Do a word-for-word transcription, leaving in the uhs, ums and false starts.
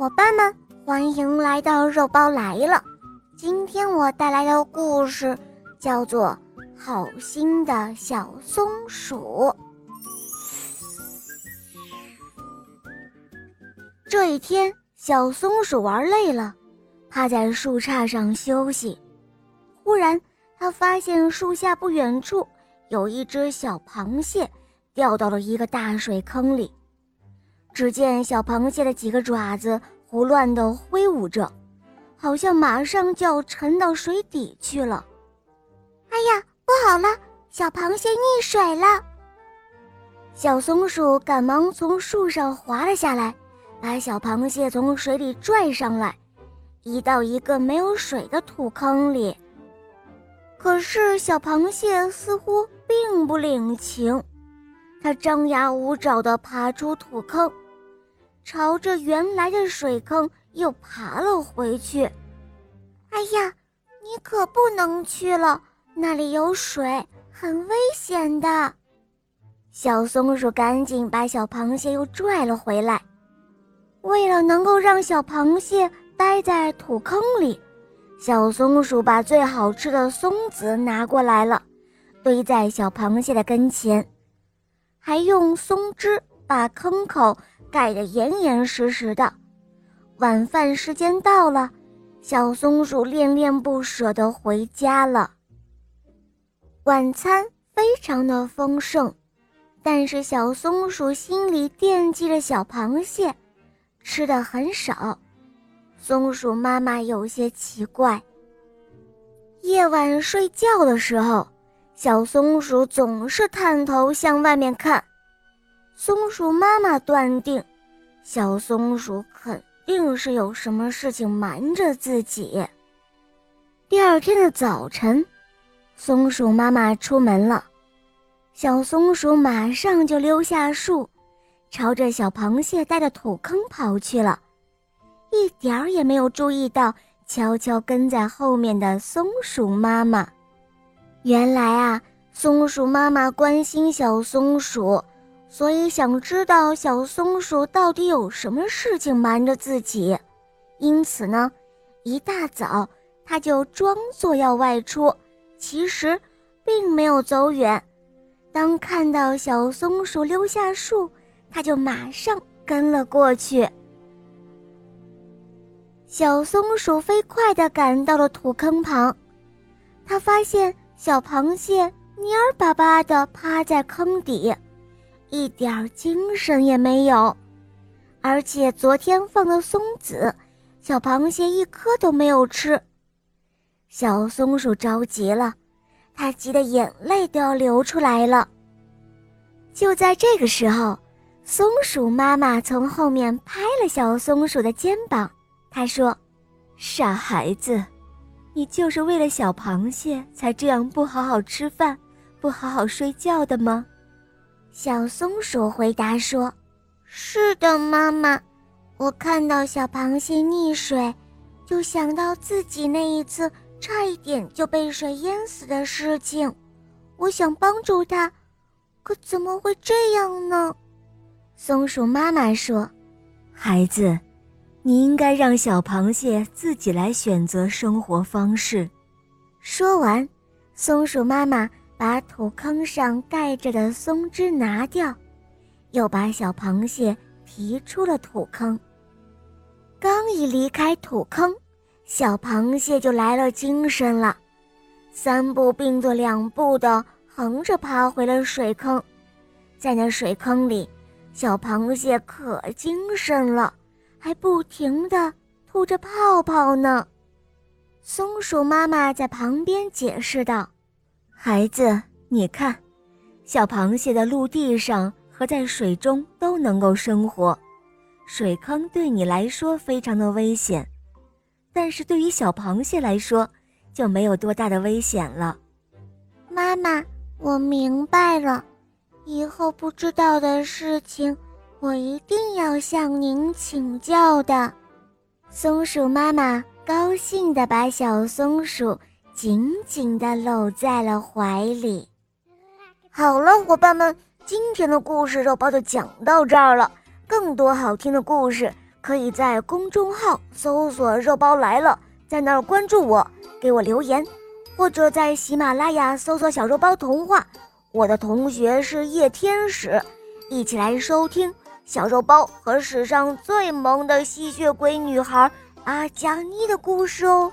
伙伴们，欢迎来到肉包来了。今天我带来的故事叫做《好心的小松鼠》。这一天，小松鼠玩累了，趴在树杈上休息。忽然，它发现树下不远处有一只小螃蟹掉到了一个大水坑里。只见小螃蟹的几个爪子胡乱地挥舞着，好像马上就要沉到水底去了。哎呀，不好了，小螃蟹溺水了！小松鼠赶忙从树上滑了下来，把小螃蟹从水里拽上来，移到一个没有水的土坑里。可是小螃蟹似乎并不领情，它张牙舞爪地爬出土坑，朝着原来的水坑又爬了回去。哎呀，你可不能去了，那里有水，很危险的。小松鼠赶紧把小螃蟹又拽了回来。为了能够让小螃蟹待在土坑里，小松鼠把最好吃的松子拿过来了，堆在小螃蟹的跟前，还用松枝把坑口盖得严严实实的。晚饭时间到了，小松鼠恋恋不舍地回家了。晚餐非常的丰盛，但是小松鼠心里惦记着小螃蟹，吃得很少。松鼠妈妈有些奇怪。夜晚睡觉的时候，小松鼠总是探头向外面看。松鼠妈妈断定，小松鼠肯定是有什么事情瞒着自己。第二天的早晨，松鼠妈妈出门了，小松鼠马上就溜下树，朝着小螃蟹待的土坑跑去了，一点儿也没有注意到悄悄跟在后面的松鼠妈妈。原来啊，松鼠妈妈关心小松鼠，所以想知道小松鼠到底有什么事情瞒着自己。因此呢，一大早她就装作要外出，其实并没有走远。当看到小松鼠溜下树，她就马上跟了过去。小松鼠飞快地赶到了土坑旁，它发现小螃蟹蔫巴巴地趴在坑底，一点精神也没有，而且昨天放的松子，小螃蟹一颗都没有吃。小松鼠着急了，它急得眼泪都要流出来了。就在这个时候，松鼠妈妈从后面拍了小松鼠的肩膀，她说：“傻孩子，你就是为了小螃蟹才这样不好好吃饭，不好好睡觉的吗？”小松鼠回答说：“是的，妈妈，我看到小螃蟹溺水，就想到自己那一次差一点就被水淹死的事情，我想帮助它，可怎么会这样呢？”松鼠妈妈说：“孩子，你应该让小螃蟹自己来选择生活方式。”说完，松鼠妈妈把土坑上盖着的松枝拿掉，又把小螃蟹提出了土坑。刚一离开土坑，小螃蟹就来了精神了，三步并作两步地横着爬回了水坑。在那水坑里，小螃蟹可精神了，还不停地吐着泡泡呢。松鼠妈妈在旁边解释道：“孩子，你看，小螃蟹的陆地上和在水中都能够生活，水坑对你来说非常的危险，但是对于小螃蟹来说就没有多大的危险了。”“妈妈，我明白了，以后不知道的事情我一定要向您请教的。”松鼠妈妈高兴地把小松鼠紧紧地搂在了怀里。好了，伙伴们，今天的故事肉包就讲到这儿了。更多好听的故事，可以在公众号搜索肉包来了，在那儿关注我，给我留言，或者在喜马拉雅搜索小肉包童话，我的同学是夜天使，一起来收听小肉包和史上最萌的吸血鬼女孩阿加妮的故事哦。